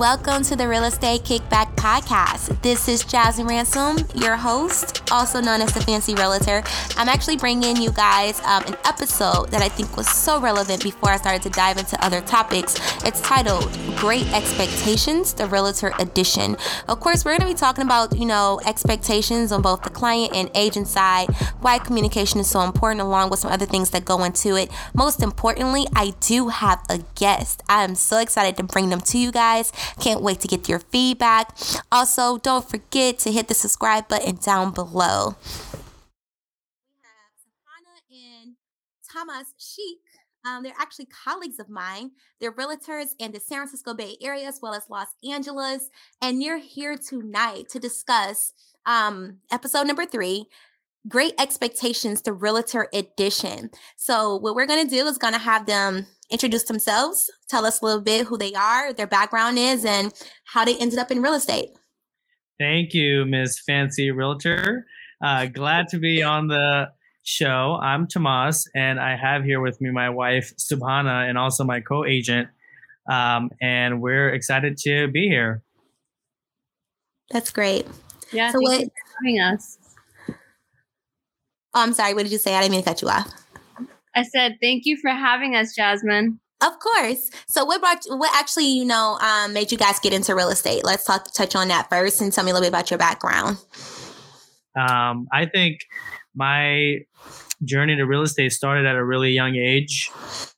Welcome to the Real Estate Kickback Podcast. This is Jasmine Ransom, your host, also known as the Fancy Realtor. I'm actually bringing you guys an episode that I think was so relevant before I started to dive into other topics. It's titled Great Expectations: The Realtor Edition. Of course, we're going to be talking about, expectations on both the client and agent side, why communication is so important, along with some other things that go into it. Most importantly, I do have a guest. I am so excited to bring them to you guys. Can't wait to get your feedback. Also, don't forget to hit the subscribe button down below. We have Subhana and Tehmas Shaikh. They're actually colleagues of mine. They're realtors in the San Francisco Bay Area as well as Los Angeles. And you're here tonight to discuss episode number 3, Great Expectations, the Realtor Edition. So what we're going to do is going to have them introduce themselves, tell us a little bit who they are, their background is, and how they ended up in real estate. Thank you, Ms. Fancy Realtor. Glad to be on the show. I'm Tehmas, and I have here with me my wife, Subhana, and also my co-agent. And we're excited to be here. That's great. Yeah, so thank you for having us. Oh, I'm sorry. What did you say? I didn't mean to cut you off. I said, thank you for having us, Jasmine. Of course. So what made you guys get into real estate? Let's touch on that first and tell me a little bit about your background. I think my journey to real estate started at a really young age.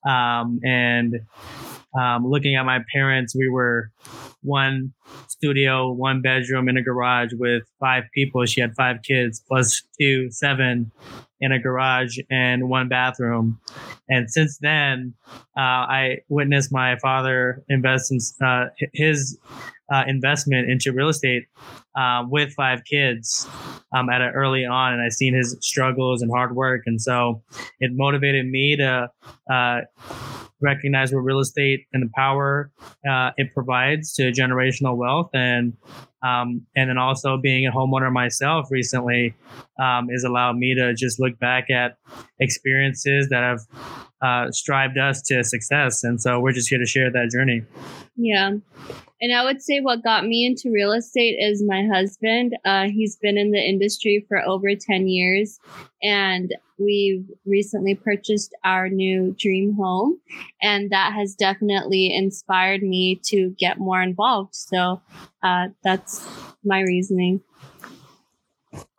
Looking at my parents, we were one studio, one bedroom in a garage with 5 people. She had 5 kids plus 7 in a garage and 1 bathroom. And since then, I witnessed my father invest in his investment into real estate with 5 kids at an early on. And I've seen his struggles and hard work. And so it motivated me to recognize what real estate and the power it provides to generational wealth. And then also being a homeowner myself recently has allowed me to just look back at experiences that have strived us to success. And so we're just here to share that journey. Yeah. And I would say what got me into real estate is my husband. He's been in the industry for over 10 years, and we've recently purchased our new dream home. And that has definitely inspired me to get more involved. So that's my reasoning.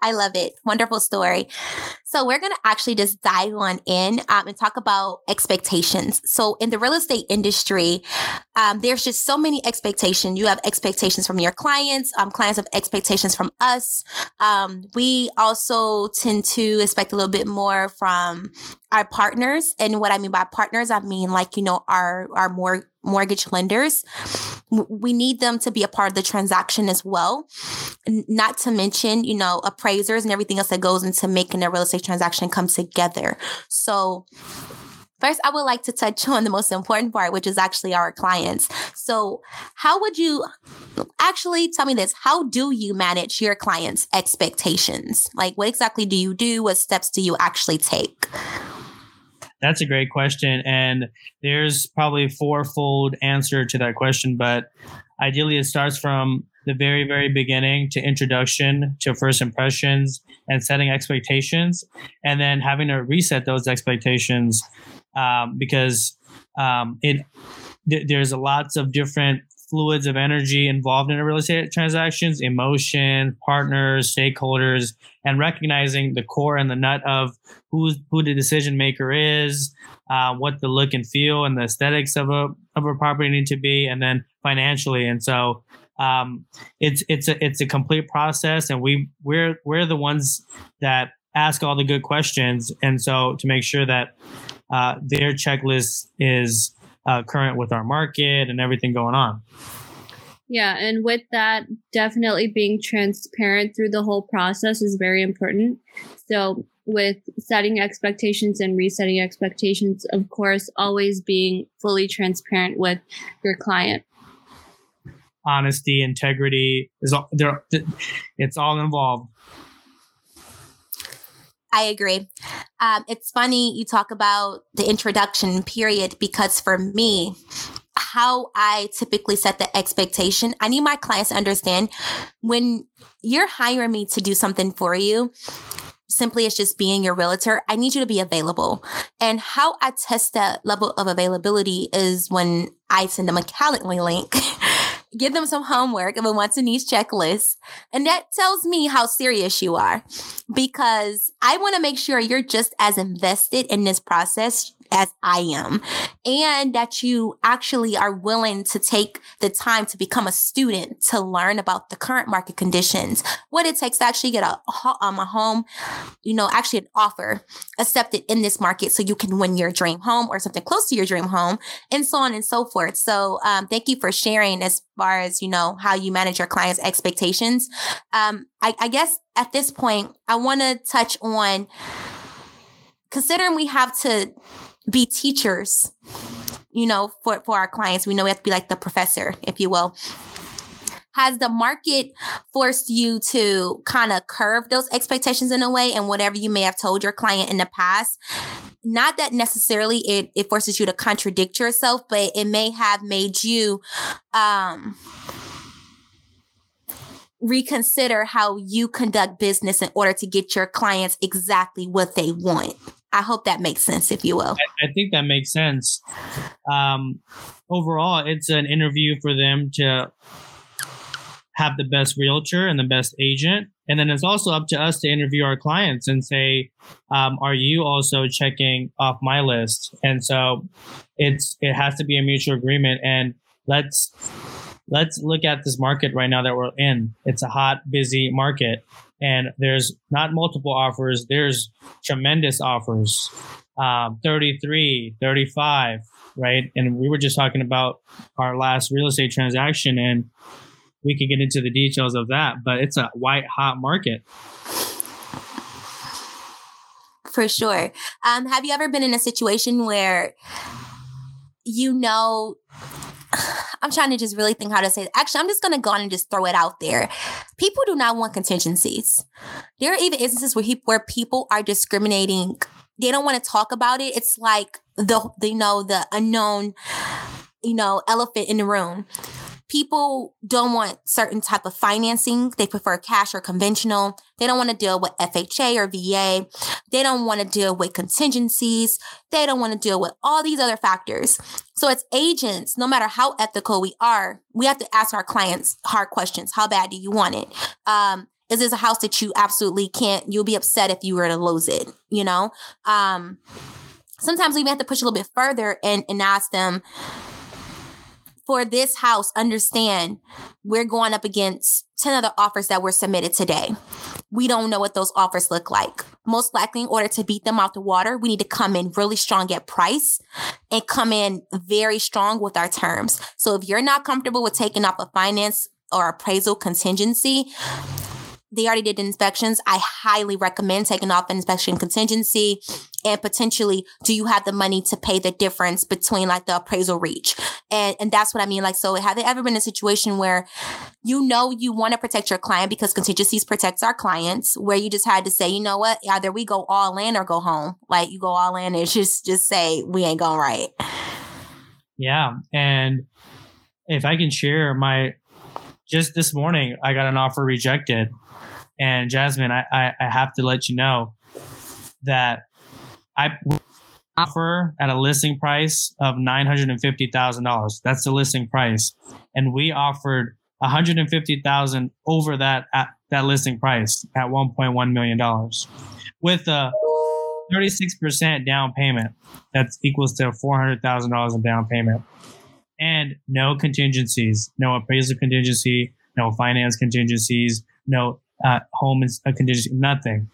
I love it. Wonderful story. So we're going to actually just dive on in and talk about expectations. So in the real estate industry, there's just so many expectations. You have expectations from your clients. Clients have expectations from us. We also tend to expect a little bit more from our partners. And what I mean by partners, I mean our mortgage lenders. We need them to be a part of the transaction as well. Not to mention, appraisers and everything else that goes into making a real estate transaction come together. So first, I would like to touch on the most important part, which is actually our clients. So how do you manage your clients' expectations? Like, what exactly do you do? What steps do you actually take? That's a great question. And there's probably a 4-fold answer to that question. But ideally, it starts from the very, very beginning to introduction to first impressions and setting expectations, and then having to reset those expectations because there's lots of different fluids of energy involved in a real estate transactions, emotion, partners, stakeholders, and recognizing the core and the nut of who the decision maker is, what the look and feel and the aesthetics of a property need to be, and then financially. And so it's a complete process, and we're the ones that ask all the good questions. And so to make sure that their checklist is current with our market and everything going on. Yeah. And with that, definitely being transparent through the whole process is very important. So with setting expectations and resetting expectations, of course, always being fully transparent with your client. Honesty, integrity, it's all involved. I agree. It's funny you talk about the introduction period, because for me, how I typically set the expectation. I need my clients to understand when you're hiring me to do something for you, simply as just being your realtor, I need you to be available. And how I test that level of availability is when I send them a Calendly link, give them some homework of a wants and needs checklist. And that tells me how serious you are, because I want to make sure you're just as invested in this process as I am, and that you actually are willing to take the time to become a student, to learn about the current market conditions, what it takes to actually get a home, actually an offer accepted in this market so you can win your dream home or something close to your dream home, and so on and so forth. So thank you for sharing as far as, how you manage your clients' expectations. I guess at this point, I want to touch on, considering we have to be teachers, for our clients. We know we have to be like the professor, if you will. Has the market forced you to kind of curve those expectations in a way, and whatever you may have told your client in the past? Not that necessarily it forces you to contradict yourself, but it may have made you reconsider how you conduct business in order to get your clients exactly what they want. I hope that makes sense, if you will. I think that makes sense. Overall, it's an interview for them to have the best realtor and the best agent. And then it's also up to us to interview our clients and say, are you also checking off my list? And so it has to be a mutual agreement. And let's look at this market right now that we're in. It's a hot, busy market. And there's not multiple offers. There's tremendous offers, 33, 35, right? And we were just talking about our last real estate transaction, and we could get into the details of that, but it's a white hot market. For sure. Have you ever been in a situation where, I'm trying to just really think how to say it. Actually, I'm just going to go on and just throw it out there. People do not want contingencies. There are even instances where people are discriminating. They don't want to talk about it. It's like the unknown, elephant in the room. People don't want certain type of financing. They prefer cash or conventional. They don't want to deal with FHA or VA. They don't want to deal with contingencies. They don't want to deal with all these other factors. So as agents, no matter how ethical we are, we have to ask our clients hard questions. How bad do you want it? Is this a house that you absolutely you'll be upset if you were to lose it, Sometimes we even have to push a little bit further and ask them, for this house, understand we're going up against 10 other offers that were submitted today. We don't know what those offers look like. Most likely, in order to beat them out the water, we need to come in really strong at price and come in very strong with our terms. So if you're not comfortable with taking off a finance or appraisal contingency, they already did inspections. I highly recommend taking off an inspection contingency, and potentially, do you have the money to pay the difference between like the appraisal reach? And that's what I mean. Like, so have there ever been a situation where, you want to protect your client because contingencies protects our clients, where you just had to say, either we go all in or go home. Like, you go all in and just say, we ain't going right. Yeah. And if I can share just this morning, I got an offer rejected. And Jasmine, I have to let you know that I offer at a listing price of $950,000. That's the listing price. And we offered $150,000 over that listing price at $1.1 million with a 36% down payment. That's equals to $400,000 in down payment. And no contingencies, no appraisal contingency, no finance contingencies, no home contingency, nothing.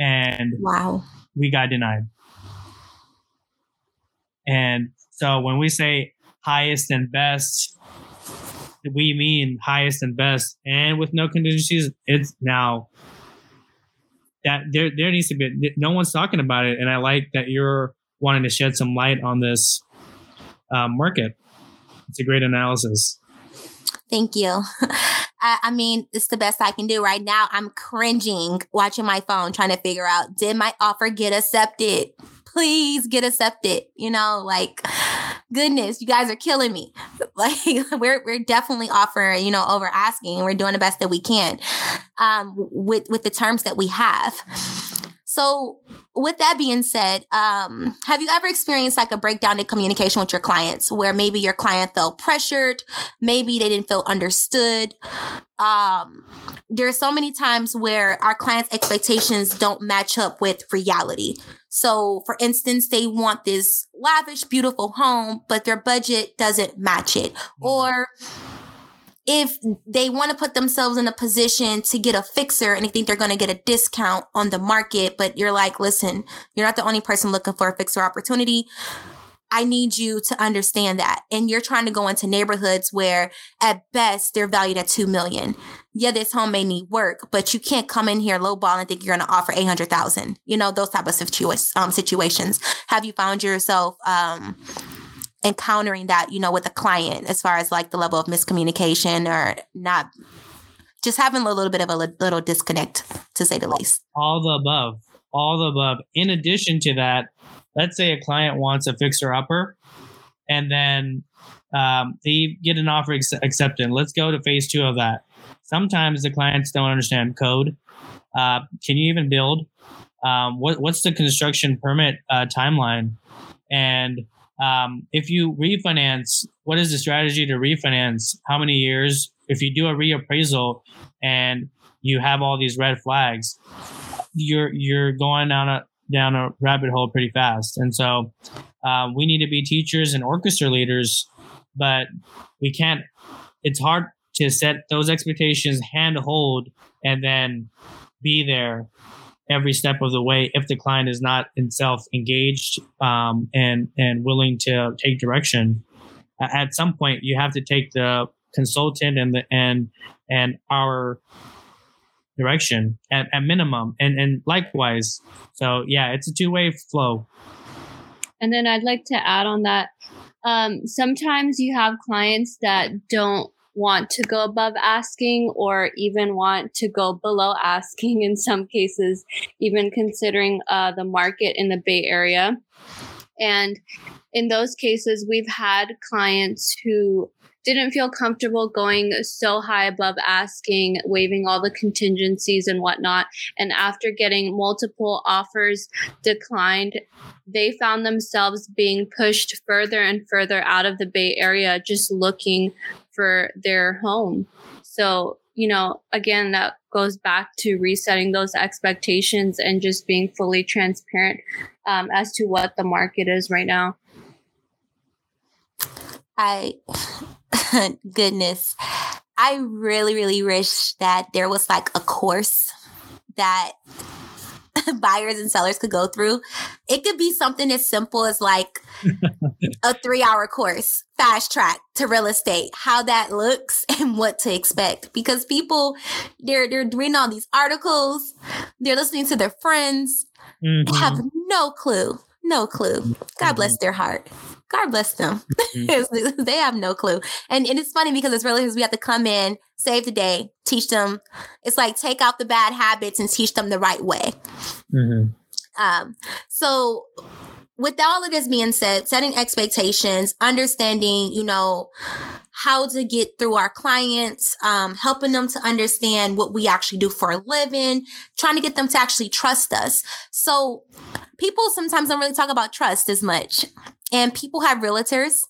And wow, we got denied. And so when we say highest and best, we mean highest and best. And with no contingencies, it's now that there needs to be, no one's talking about it. And I like that you're wanting to shed some light on this market. It's a great analysis. Thank you. I mean, it's the best I can do right now. I'm cringing, watching my phone, trying to figure out, did my offer get accepted? Please get accepted. goodness, you guys are killing me. Like we're definitely offering, over asking, and we're doing the best that we can with the terms that we have. So with that being said, have you ever experienced like a breakdown in communication with your clients where maybe your client felt pressured, maybe they didn't feel understood? There are so many times where our clients' expectations don't match up with reality. So for instance, they want this lavish, beautiful home, but their budget doesn't match it. Or if they want to put themselves in a position to get a fixer and they think they're going to get a discount on the market, but you're like, listen, you're not the only person looking for a fixer opportunity. I need you to understand that. And you're trying to go into neighborhoods where at best they're valued at $2 million. Yeah, this home may need work, but you can't come in here lowball and think you're going to offer $800,000. Those type of situations. Have you found yourself encountering that, with a client as far as like the level of miscommunication or not just having a little bit of a little disconnect, to say the least? All the above. In addition to that, let's say a client wants a fixer upper and then they get an offer accepted. Let's go to phase two of that. Sometimes the clients don't understand code. Can you even build? What's the construction permit timeline? And if you refinance, what is the strategy to refinance? How many years? If you do a reappraisal and you have all these red flags, you're going down a rabbit hole pretty fast. And so we need to be teachers and orchestra leaders, but we can't. It's hard to set those expectations, handhold, and then be there every step of the way if the client is not himself engaged and willing to take direction. At some point, you have to take the consultant and our direction at minimum and likewise. So yeah, it's a two-way flow. And then I'd like to add on that. Sometimes you have clients that don't want to go above asking or even want to go below asking in some cases, even considering the market in the Bay Area. And in those cases, we've had clients who didn't feel comfortable going so high above asking, waiving all the contingencies and whatnot. And after getting multiple offers declined, they found themselves being pushed further and further out of the Bay Area, just looking for their home. So, again, that goes back to resetting those expectations and just being fully transparent as to what the market is right now. Goodness, I really, really wish that there was like a course that buyers and sellers could go through. It could be something as simple as like a 3-hour course, fast track to real estate, how that looks and what to expect. Because people, they're reading all these articles, they're listening to their friends, they have no clue. God bless their heart. God bless them. They have no clue. And it's funny because it's really, we have to come in, save the day, teach them. It's like take out the bad habits and teach them the right way. Mm-hmm. So with all of this being said, setting expectations, understanding, how to get through our clients, helping them to understand what we actually do for a living, trying to get them to actually trust us. So people sometimes don't really talk about trust as much. And people have realtors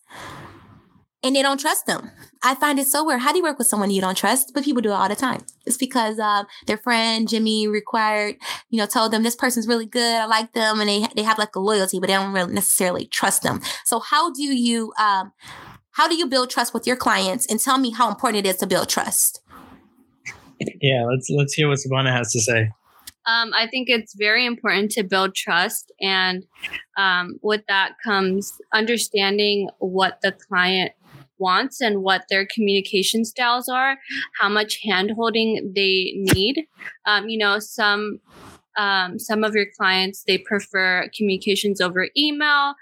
and they don't trust them. I find it so weird. How do you work with someone you don't trust? But people do it all the time. It's because their friend, Jimmy, told them this person's really good. I like them. And they have like a loyalty, but they don't really necessarily trust them. So how do you build trust with your clients? And tell me how important it is to build trust. Yeah, let's hear what Subhana has to say. I think it's very important to build trust, and with that comes understanding what the client wants and what their communication styles are, how much handholding they need. Some of your clients, they prefer communications over email,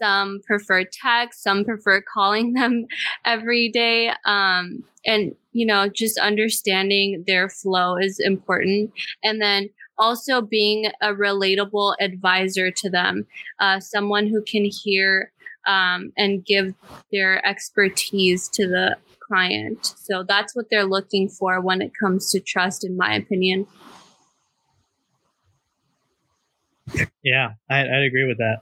some prefer text, some prefer calling them every day. And just understanding their flow is important. And then also being a relatable advisor to them, someone who can hear and give their expertise to the client. So that's what they're looking for when it comes to trust, in my opinion. Yeah, I'd agree with that.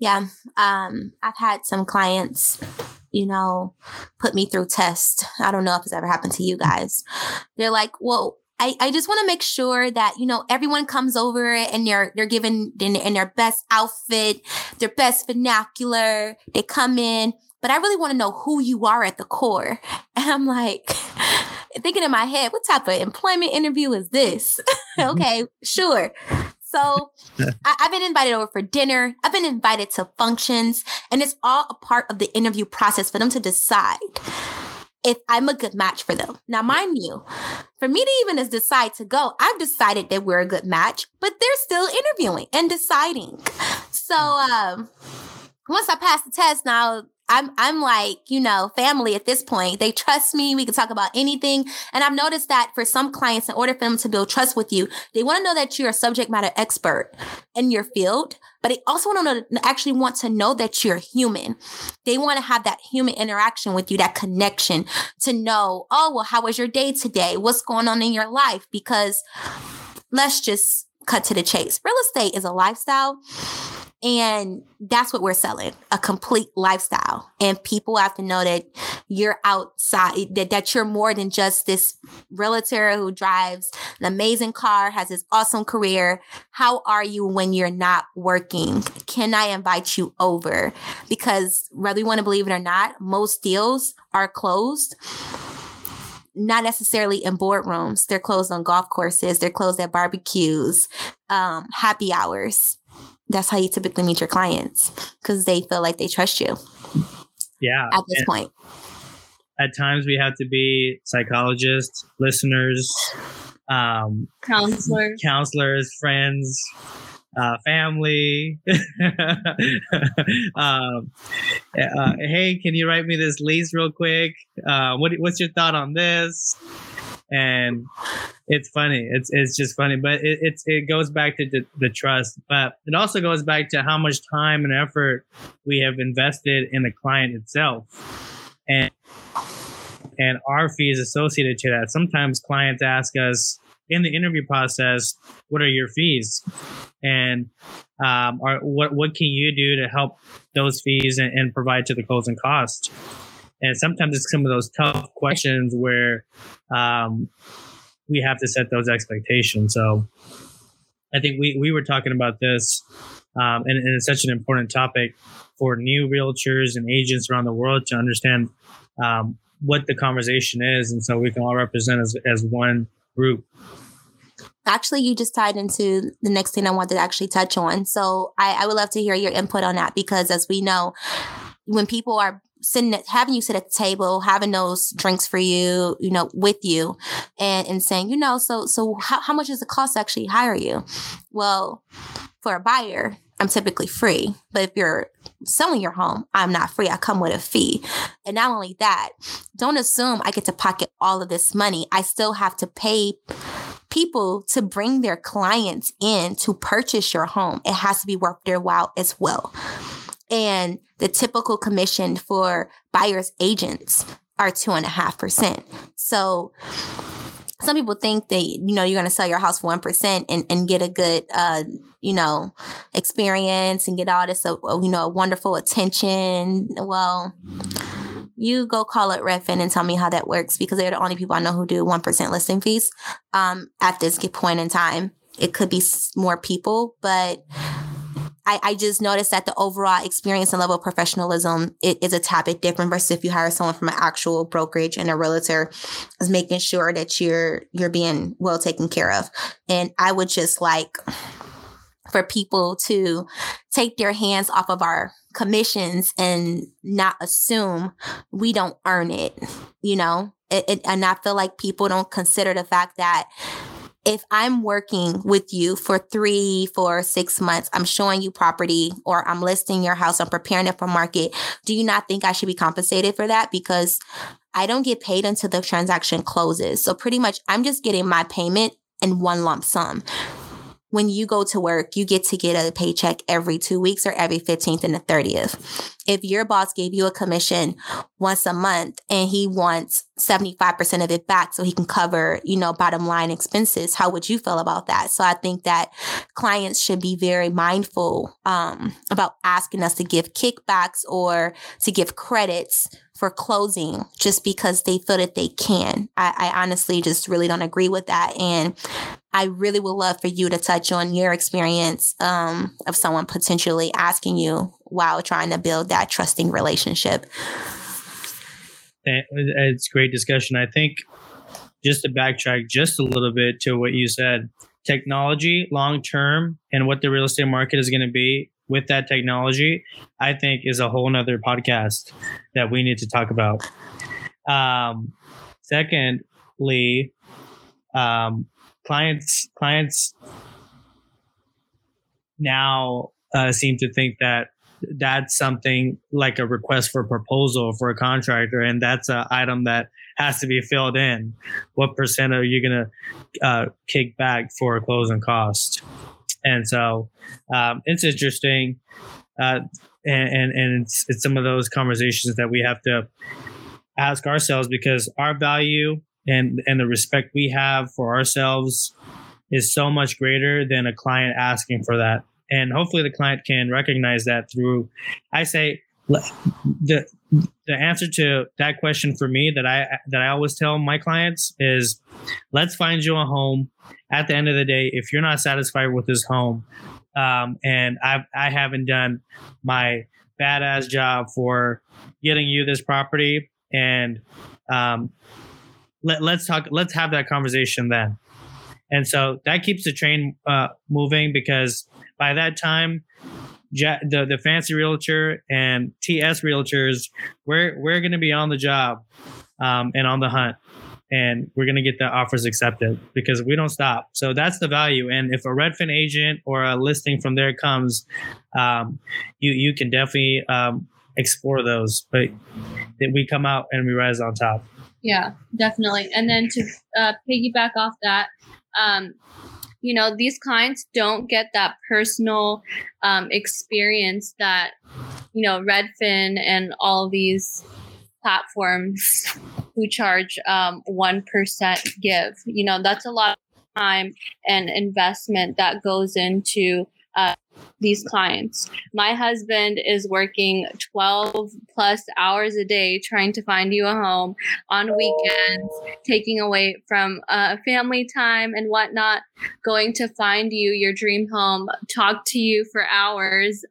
Yeah. I've had some clients, you know, put me through tests. I don't know if it's ever happened to you guys. They're like, well, I just want to make sure that, you know, everyone comes over and they're given in their best outfit, their best vernacular. They come in, but I really want to know who you are at the core. And I'm like, thinking in my head, what type of employment interview is this? Okay, sure. So I've been invited over for dinner. I've been invited to functions, and it's all a part of the interview process for them to decide if I'm a good match for them. Now, mind you, for me to even decide to go, I've decided that we're a good match, but they're still interviewing and deciding. So once I pass the test, now I'm like, you know, family at this point. They trust me. We can talk about anything. And I've noticed that for some clients, in order for them to build trust with you, they want to know that you're a subject matter expert in your field, but they also want to actually want to know that you're human. They want to have that human interaction with you, that connection to know, oh, well, how was your day today? What's going on in your life? Because let's just cut to the chase. Real estate is a lifestyle. And that's what we're selling, a complete lifestyle. And people have to know that you're outside, that you're more than just this realtor who drives an amazing car, has this awesome career. How are you when you're not working? Can I invite you over? Because whether you want to believe it or not, most deals are closed. Not necessarily in boardrooms. They're closed on golf courses. They're closed at barbecues, happy hours. That's how you typically meet your clients, because they feel like they trust you. Yeah. At this point. At times we have to be psychologists, listeners, counselors, friends, family. Hey, can you write me this lease real quick? What's your thought on this? And it's funny. It's just funny, but it goes back to the trust, but it also goes back to how much time and effort we have invested in the client itself, and our fees associated to that. Sometimes clients ask us in the interview process, what are your fees? And what can you do to help those fees and provide to the closing cost? And sometimes it's some of those tough questions where we have to set those expectations. So I think we were talking about this, and it's such an important topic for new realtors and agents around the world to understand what the conversation is. And so we can all represent as one group. Actually, you just tied into the next thing I wanted to actually touch on. So I would love to hear your input on that, because as we know, when people are having you sit at the table, having those drinks for you, you know, with you, and saying, you know, so how much does it cost to actually hire you? Well, for a buyer, I'm typically free. But if you're selling your home, I'm not free. I come with a fee. And not only that, don't assume I get to pocket all of this money. I still have to pay people to bring their clients in to purchase your home. It has to be worth their while as well. And the typical commission for buyers' agents are 2.5%. So some people think that, you know, you're going to sell your house for 1% and get a good, you know, experience and get all this, you know, wonderful attention. Well, you go call it Redfin and tell me how that works, because they're the only people I know who do 1% listing fees at this point in time. It could be more people, but I just noticed that the overall experience and level of professionalism is a tad bit different versus if you hire someone from an actual brokerage, and a realtor is making sure that you're being well taken care of. And I would just like for people to take their hands off of our commissions and not assume we don't earn it, you know? And I feel like people don't consider the fact that if I'm working with you for 3, 4, 6 months, I'm showing you property or I'm listing your house, I'm preparing it for market. Do you not think I should be compensated for that? Because I don't get paid until the transaction closes. So pretty much I'm just getting my payment in one lump sum. when you go to work, you get to get a paycheck every 2 weeks or every 15th and the 30th. If your boss gave you a commission once a month and he wants 75% of it back so he can cover, you know, bottom line expenses, how would you feel about that? So I think that clients should be very mindful about asking us to give kickbacks or to give credits for closing just because they feel that they can. I honestly just really don't agree with that. And I really would love for you to touch on your experience of someone potentially asking you while trying to build that trusting relationship. It's a great discussion. I think just to backtrack just a little bit to what you said, technology long-term and what the real estate market is going to be with that technology, I think is a whole nother podcast that we need to talk about. Secondly, clients now seem to think that that's something like a request for proposal for a contractor. And that's an item that has to be filled in. What percent are you going to kick back for a closing cost? And so it's interesting. And it's some of those conversations that we have to ask ourselves, because our value and the respect we have for ourselves is so much greater than a client asking for that. And hopefully the client can recognize that through, I say, the answer to that question for me that I always tell my clients is, let's find you a home. At the end of the day, if you're not satisfied with this home, and I haven't done my badass job for getting you this property, and let's talk. Let's have that conversation then. And so that keeps the train moving, because by that time, the Fancy Realtor and Ts.realtors, we're going to be on the job and on the hunt, and we're going to get the offers accepted because we don't stop. So that's the value. And if a Redfin agent or a listing from there comes, you can definitely explore those. But then we come out and we rise on top. Yeah, definitely. And then to piggyback off that, you know, these clients don't get that personal experience that, you know, Redfin and all these platforms who charge 1% give. You know, that's a lot of time and investment that goes into these clients. My husband is working 12 plus hours a day trying to find you a home on weekends, taking away from family time and whatnot, going to find you your dream home, talk to you for hours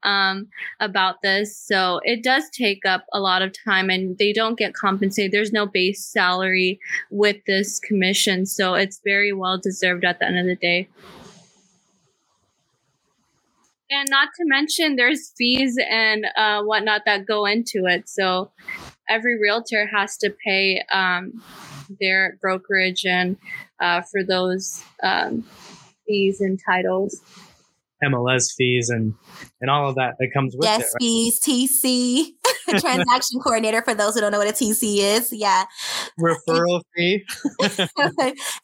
about this. So it does take up a lot of time, and they don't get compensated. There's no base salary with this commission. So it's very well deserved at the end of the day. And not to mention there's fees and whatnot that go into it. So every realtor has to pay their brokerage and for those fees and titles. NMLS fees and all of that comes with it. Right? Fees, TC, transaction coordinator, for those who don't know what a TC is. Yeah. Referral fee.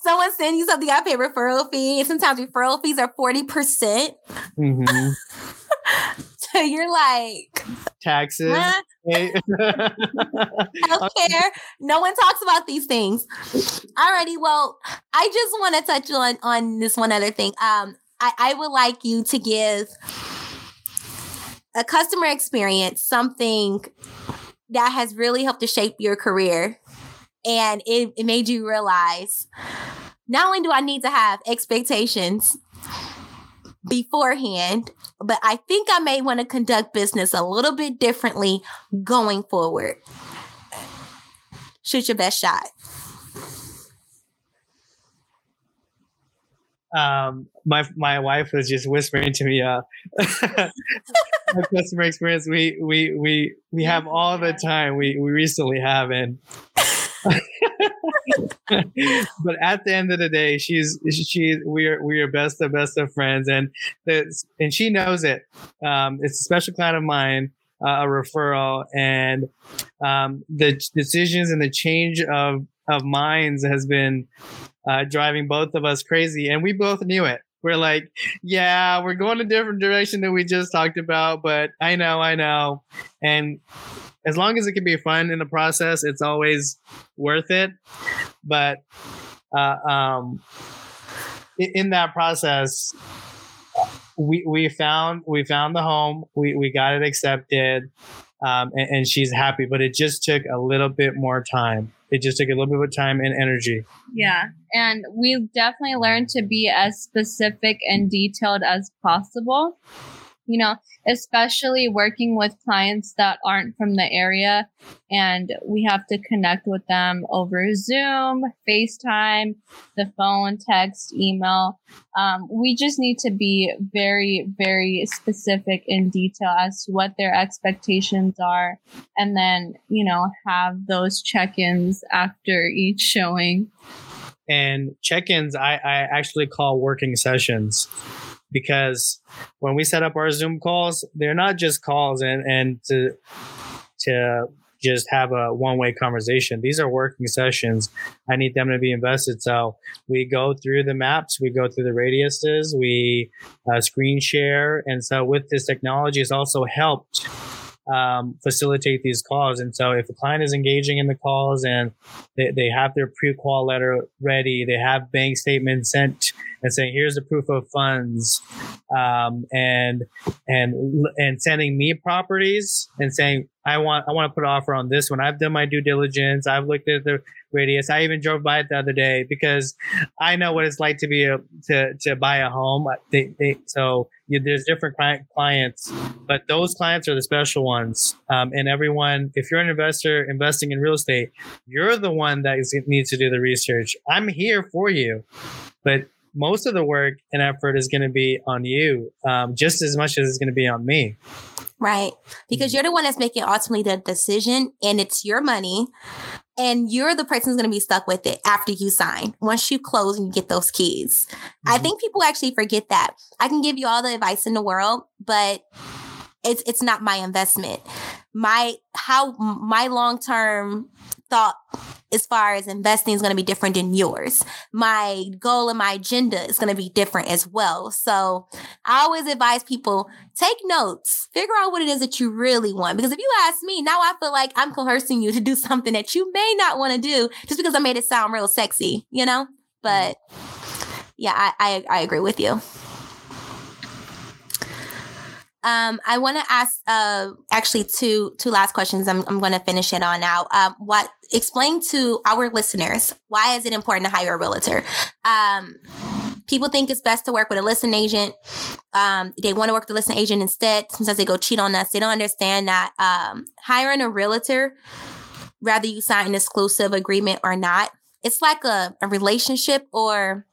Someone sends you something, I pay referral fee. And sometimes referral fees are 40%. Mm-hmm. So you're like... Taxes. Huh? Healthcare. No one talks about these things. Alrighty. Well, I just want to touch on this one other thing. I would like you to give a customer experience, something that has really helped to shape your career. And it made you realize, not only do I need to have expectations beforehand, but I think I may want to conduct business a little bit differently going forward. Shoot your best shot. My wife was just whispering to me, customer experience, we have all the time we recently have. And, but at the end of the day, we are best of friends. And she knows it. It's a special client of mine, a referral, and, the decisions and the change of minds has been, driving both of us crazy, and we both knew it. we're like, yeah, we're going a different direction than we just talked about, but I know. And as long as it can be fun in the process, it's always worth it. But in that process, we found the home, we got it accepted, and she's happy, but it just took a little bit more time. It just took a little bit of time and energy. Yeah. And we definitely learned to be as specific and detailed as possible, you know, especially working with clients that aren't from the area, and we have to connect with them over Zoom, FaceTime, the phone, text, email. We just need to be very, very specific in detail as to what their expectations are, and then, you know, have those check-ins after each showing. And check-ins, I actually call working sessions. Because when we set up our Zoom calls, they're not just calls and to just have a one-way conversation. These are working sessions. I need them to be invested. So we go through the maps, we go through the radiuses, we screen share. And so with this technology, it's also helped facilitate these calls. And so if a client is engaging in the calls and they have their pre-qual letter ready, they have bank statements sent and saying, here's the proof of funds, and sending me properties and saying, I want to put an offer on this one. I've done my due diligence. I've looked at the radius. I even drove by it the other day because I know what it's like to be to buy a home. There's different clients, but those clients are the special ones. And everyone, if you're an investor investing in real estate, you're the one that needs to do the research. I'm here for you, but most of the work and effort is going to be on you, just as much as it's going to be on me. Right. Because you're the one that's making ultimately the decision, and it's your money, and you're the person who's going to be stuck with it after you sign, once you close and you get those keys. Mm-hmm. I think people actually forget that. I can give you all the advice in the world, but it's not my investment. My long-term thought as far as investing is going to be different than yours. My goal and my agenda is going to be different as well. So I always advise people, take notes, figure out what it is that you really want. Because if you ask me, now I feel like I'm coercing you to do something that you may not want to do just because I made it sound real sexy, you know? But yeah, I agree with you. I want to ask actually two last questions. I'm going to finish it on now. Explain to our listeners, why is it important to hire a realtor? People think it's best to work with a listing agent. They want to work with a listing agent instead. Sometimes they go cheat on us. They don't understand that hiring a realtor, whether you sign an exclusive agreement or not, it's like a relationship or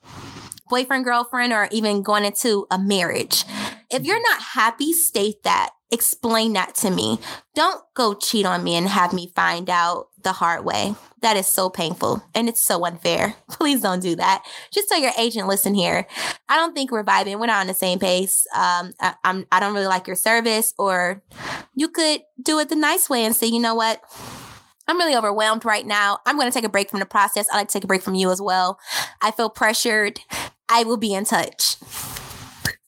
boyfriend, girlfriend, or even going into a marriage. If you're not happy, state that. Explain that to me. Don't go cheat on me and have me find out the hard way. That is so painful and it's so unfair. Please don't do that. Just tell your agent, listen here, I don't think we're vibing. We're not on the same pace. I don't really like your service. Or you could do it the nice way and say, you know what? I'm really overwhelmed right now. I'm going to take a break from the process. I'd like to take a break from you as well. I feel pressured. I will be in touch.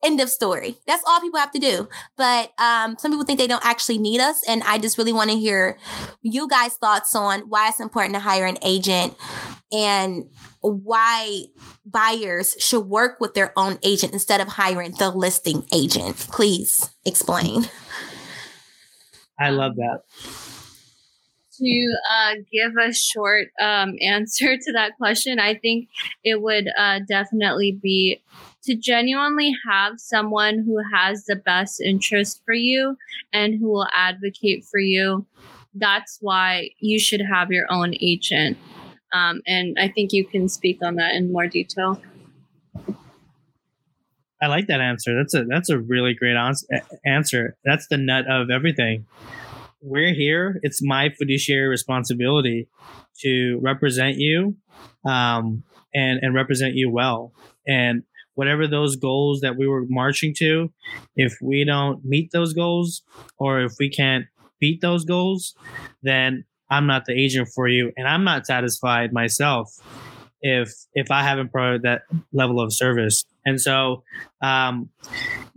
End of story. That's all people have to do. But some people think they don't actually need us. And I just really want to hear you guys' thoughts on why it's important to hire an agent and why buyers should work with their own agent instead of hiring the listing agent. Please explain. I love that. To give a short answer to that question, I think it would definitely be to genuinely have someone who has the best interest for you and who will advocate for you. That's why you should have your own agent. And I think you can speak on that in more detail. I like that answer. That's a really great answer. That's the nut of everything. We're here. It's my fiduciary responsibility to represent you, and represent you well. And whatever those goals that we were marching to, if we don't meet those goals or if we can't beat those goals, then I'm not the agent for you and I'm not satisfied myself. if I haven't provided that level of service. And so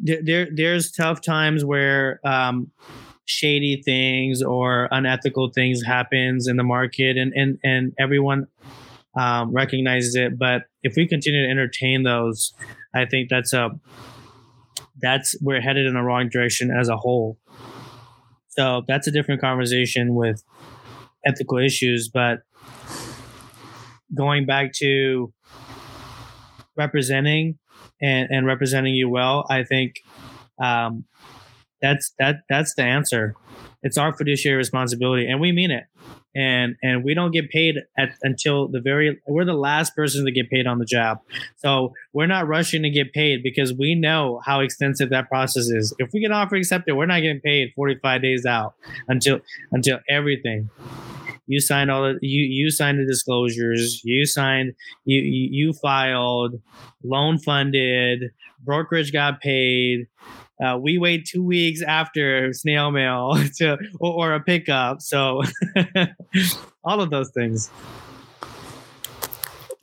there's tough times where shady things or unethical things happens in the market, and everyone recognizes it. But if we continue to entertain those, I think that's we're headed in the wrong direction as a whole. So that's a different conversation with ethical issues. But going back to representing and representing you well, I think that's the answer. It's our fiduciary responsibility, and we mean it. And we don't get paid we're the last person to get paid on the job. So we're not rushing to get paid because we know how extensive that process is. If we get an offer accepted, we're not getting paid 45 days out until everything. You signed you signed the disclosures, you filed, loan funded, brokerage got paid. We wait 2 weeks after snail mail or a pickup. So all of those things.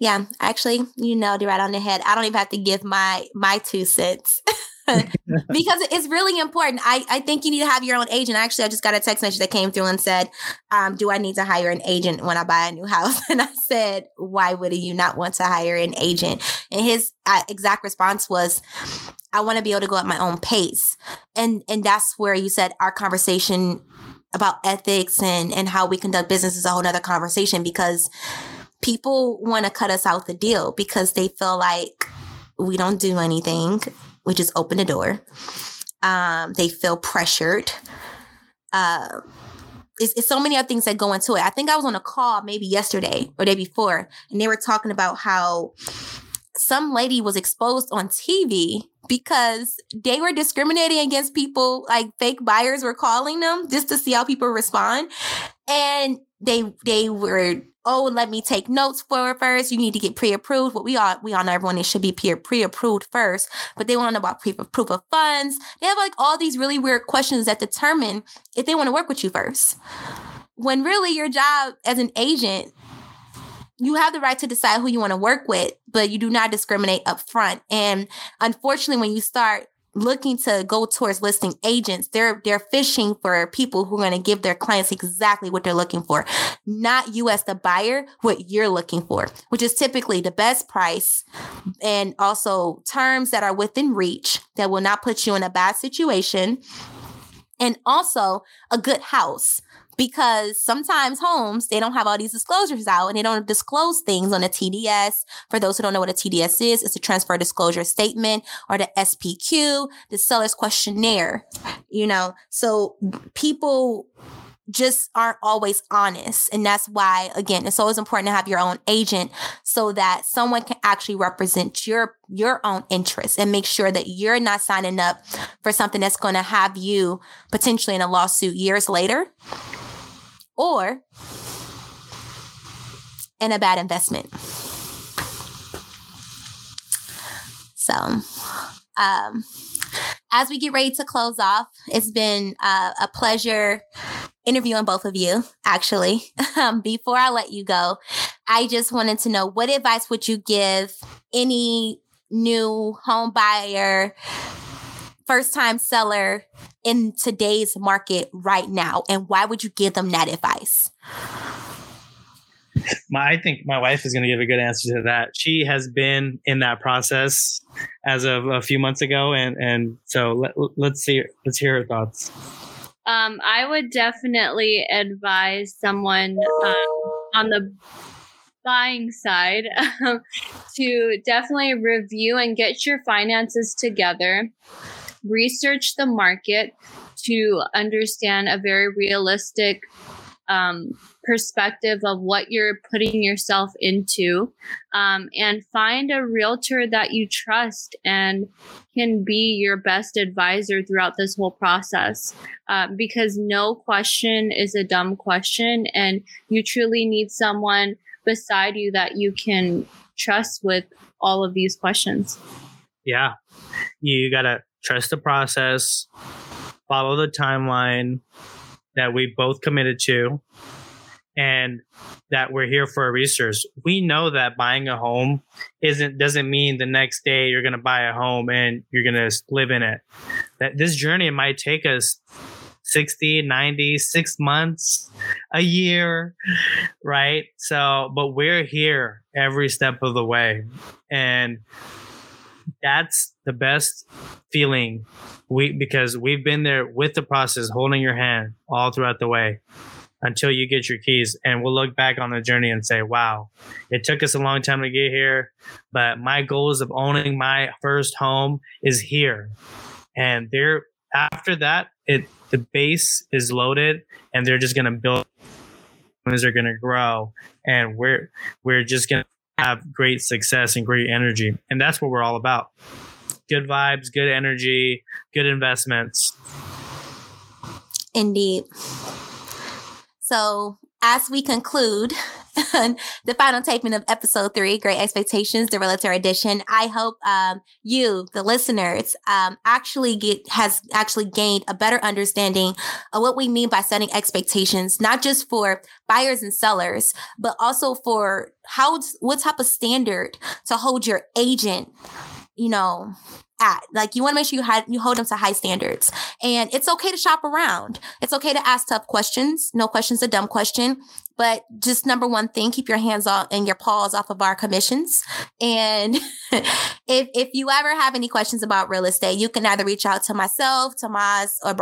Yeah, actually, you nailed it right on the head. I don't even have to give my 2 cents because it's really important. I think you need to have your own agent. Actually, I just got a text message that came through and said, do I need to hire an agent when I buy a new house? And I said, why would you not want to hire an agent? And his exact response was, I want to be able to go at my own pace. And that's where you said our conversation about ethics and how we conduct business is a whole nother conversation, because people want to cut us out the deal because they feel like we don't do anything. We just open the door. They feel pressured. It's so many other things that go into it. I think I was on a call maybe yesterday or day before, and they were talking about how some lady was exposed on TV because they were discriminating against people, like fake buyers were calling them just to see how people respond. And they were, let me take notes for first. You need to get pre-approved. Well, we all know everyone should be pre-approved first, but they want to know about proof of funds. They have like all these really weird questions that determine if they want to work with you first. When really your job as an agent, you have the right to decide who you want to work with, but you do not discriminate up front. And unfortunately, when you start looking to go towards listing agents, they're fishing for people who are going to give their clients exactly what they're looking for, not you as the buyer, what you're looking for, which is typically the best price and also terms that are within reach that will not put you in a bad situation, and also a good house. Because sometimes homes, they don't have all these disclosures out, and they don't disclose things on the TDS. For those who don't know what a TDS is, it's a transfer disclosure statement, or the SPQ, the seller's questionnaire, So people just aren't always honest. And that's why, again, it's always important to have your own agent so that someone can actually represent your own interests and make sure that you're not signing up for something that's going to have you potentially in a lawsuit years later or in a bad investment. So, as we get ready to close off, it's been a pleasure interviewing both of you, actually. Before I let you go, I just wanted to know, what advice would you give any new home buyer, first-time seller in today's market right now? And why would you give them that advice? I think my wife is going to give a good answer to that. She has been in that process as of a few months ago. And so let's hear her thoughts. I would definitely advise someone on the buying side to definitely review and get your finances together, research the market to understand a very realistic perspective of what you're putting yourself into, and find a realtor that you trust and can be your best advisor throughout this whole process, because no question is a dumb question, and you truly need someone beside you that you can trust with all of these questions. Yeah. You got to trust the process, follow the timeline that we both committed to, and that we're here for a resource. We know that buying a home doesn't mean the next day you're going to buy a home and you're going to live in it. That this journey might take us 60, 90, 6 months, a year, right? So, but we're here every step of the way. And that's the best feeling, because we've been there with the process, holding your hand all throughout the way until you get your keys. And we'll look back on the journey and say, wow, it took us a long time to get here, but my goals of owning my first home is here. And there, after that, the base is loaded, and they're just going to build, they're going to grow, and we're just going to have great success and great energy. And that's what we're all about. Good vibes, good energy, good investments. Indeed. So as we conclude the final taping of episode 3, Great Expectations, the Realtor Edition, I hope you, the listeners, has actually gained a better understanding of what we mean by setting expectations, not just for buyers and sellers, but also for what type of standard to hold your agent, at. Like, you want to make sure you hold them to high standards. And it's okay to shop around. It's okay to ask tough questions. No question's a dumb question. But just number one thing, keep your hands off and your paws off of our commissions. And if you ever have any questions about real estate, you can either reach out to myself, Tehmas, or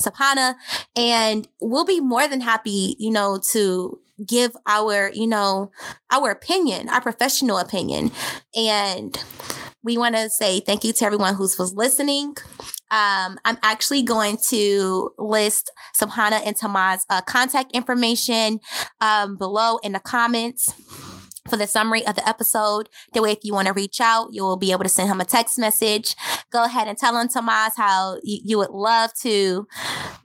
Subhana, and we'll be more than happy, to give our opinion, our professional opinion. And we want to say thank you to everyone who was listening. I'm actually going to list Subhana and Tehmas' contact information below in the comments for the summary of the episode. That way, if you want to reach out, you will be able to send him a text message. Go ahead and tell him, Tehmas, how you would love to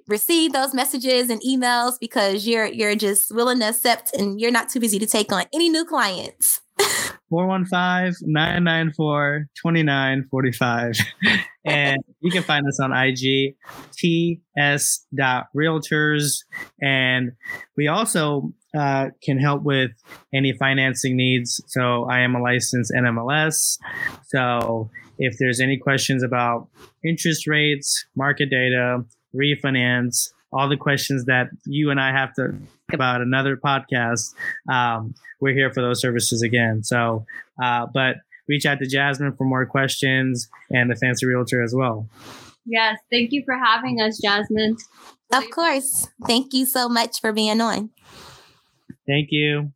receive those messages and emails, because you're just willing to accept, and you're not too busy to take on any new clients. 415-994-2945. And you can find us on IG, Ts.realtors. And we also can help with any financing needs. So I am a licensed NMLS. So if there's any questions about interest rates, market data, refinance, all the questions that you and I have to talk about another podcast, we're here for those services again. So, but reach out to Jasmine for more questions, and the Fancy Realtor as well. Yes. Thank you for having us, Jasmine. Of course. Thank you so much for being on. Thank you.